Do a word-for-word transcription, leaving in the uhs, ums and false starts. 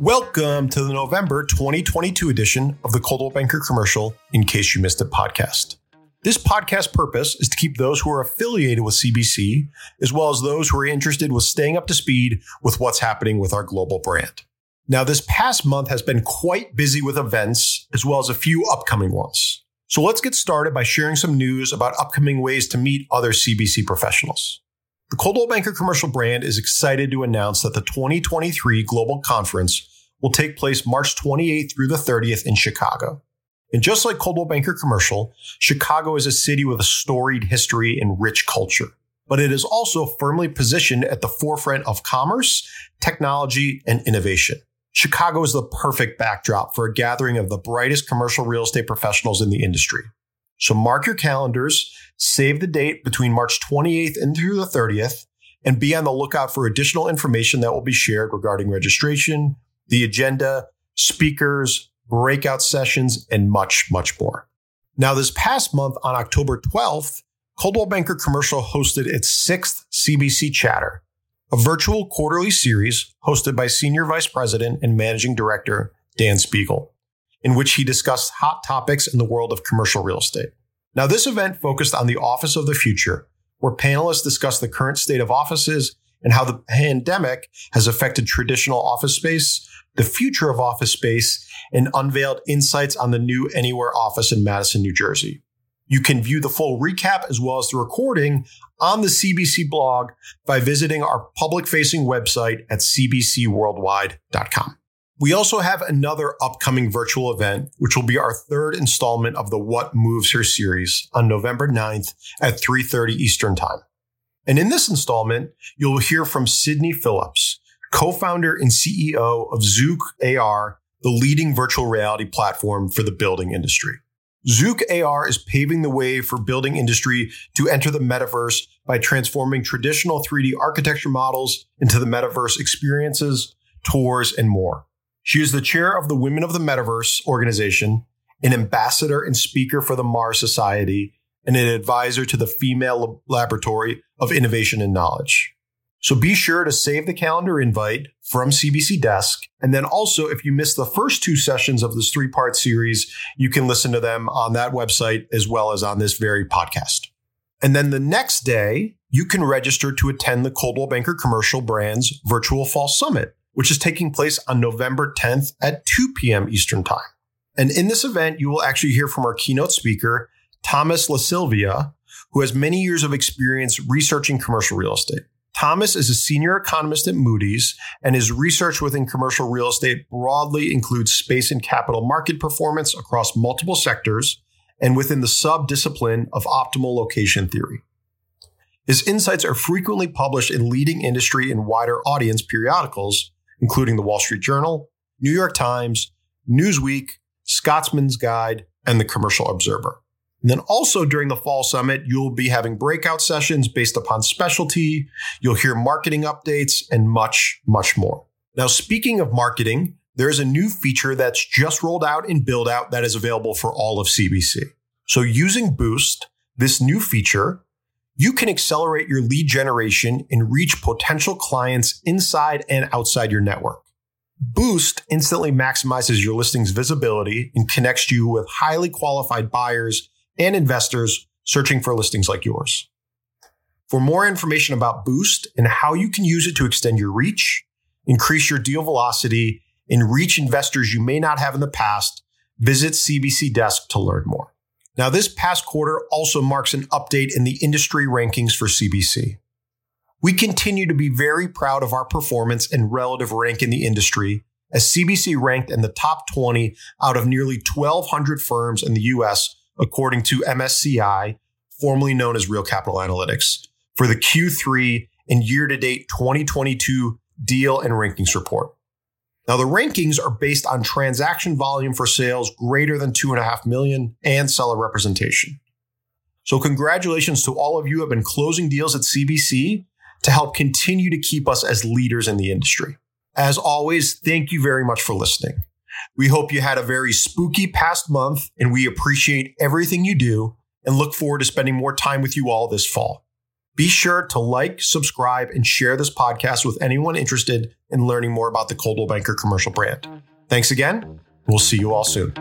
Welcome to the November twenty twenty-two edition of the Coldwell Banker Commercial, In Case You Missed It podcast. This podcast's purpose is to keep those who are affiliated with C B C, as well as those who are interested with staying up to speed with what's happening with our global brand. Now, this past month has been quite busy with events, as well as a few upcoming ones. So let's get started by sharing some news about upcoming ways to meet other C B C professionals. The Coldwell Banker Commercial brand is excited to announce that the twenty twenty-three Global Conference will take place March twenty-eighth through the thirtieth in Chicago. And just like Coldwell Banker Commercial, Chicago is a city with a storied history and rich culture, but it is also firmly positioned at the forefront of commerce, technology, and innovation. Chicago is the perfect backdrop for a gathering of the brightest commercial real estate professionals in the industry. So mark your calendars, save the date between March twenty-eighth and through the thirtieth, and be on the lookout for additional information that will be shared regarding registration, the agenda, speakers, breakout sessions, and much, much more. Now, this past month on October twelfth, Coldwell Banker Commercial hosted its sixth C B C Chatter, a virtual quarterly series hosted by Senior Vice President and Managing Director Dan Spiegel, in which he discussed hot topics in the world of commercial real estate. Now, this event focused on the office of the future, where panelists discussed the current state of offices and how the pandemic has affected traditional office space, the future of office space, and unveiled insights on the new Anywhere office in Madison, New Jersey. You can view the full recap as well as the recording on the C B C blog by visiting our public-facing website at c b c worldwide dot com. We also have another upcoming virtual event, which will be our third installment of the What Moves Here series on November ninth at three thirty Eastern Time. And in this installment, you'll hear from Sydney Phillips, co-founder and C E O of Zook A R, the leading virtual reality platform for the building industry. Zook A R is paving the way for building industry to enter the metaverse by transforming traditional three D architecture models into the metaverse experiences, tours, and more. She is the chair of the Women of the Metaverse organization, an ambassador and speaker for the Mars Society, and an advisor to the Female Laboratory of Innovation and Knowledge. So be sure to save the calendar invite from C B C Desk. And then also, if you missed the first two sessions of this three-part series, you can listen to them on that website as well as on this very podcast. And then the next day, you can register to attend the Coldwell Banker Commercial Brand's Virtual Fall Summit, which is taking place on November tenth at two p.m. Eastern Time. And in this event, you will actually hear from our keynote speaker, Thomas LaSilvia, who has many years of experience researching commercial real estate. Thomas is a senior economist at Moody's, and his research within commercial real estate broadly includes space and capital market performance across multiple sectors and within the sub-discipline of optimal location theory. His insights are frequently published in leading industry and wider audience periodicals, including the Wall Street Journal, New York Times, Newsweek, Scotsman's Guide, and the Commercial Observer. And then also during the Fall Summit, you'll be having breakout sessions based upon specialty. You'll hear marketing updates and much, much more. Now, speaking of marketing, there's a new feature that's just rolled out in Buildout that is available for all of C B C. So using Boost, this new feature, you can accelerate your lead generation and reach potential clients inside and outside your network. Boost instantly maximizes your listing's visibility and connects you with highly qualified buyers and investors searching for listings like yours. For more information about Boost and how you can use it to extend your reach, increase your deal velocity, and reach investors you may not have in the past, visit C B C Desk to learn more. Now, this past quarter also marks an update in the industry rankings for C B C. We continue to be very proud of our performance and relative rank in the industry, as C B C ranked in the top twenty out of nearly twelve hundred firms in the U S, according to M S C I, formerly known as Real Capital Analytics, for the Q three and year-to-date twenty twenty-two deal and rankings report. Now, the rankings are based on transaction volume for sales greater than two point five million dollars and seller representation. So congratulations to all of you who have been closing deals at C B C to help continue to keep us as leaders in the industry. As always, thank you very much for listening. We hope you had a very spooky past month, and we appreciate everything you do and look forward to spending more time with you all this fall. Be sure to like, subscribe, and share this podcast with anyone interested in learning more about the Coldwell Banker Commercial brand. Thanks again. We'll see you all soon.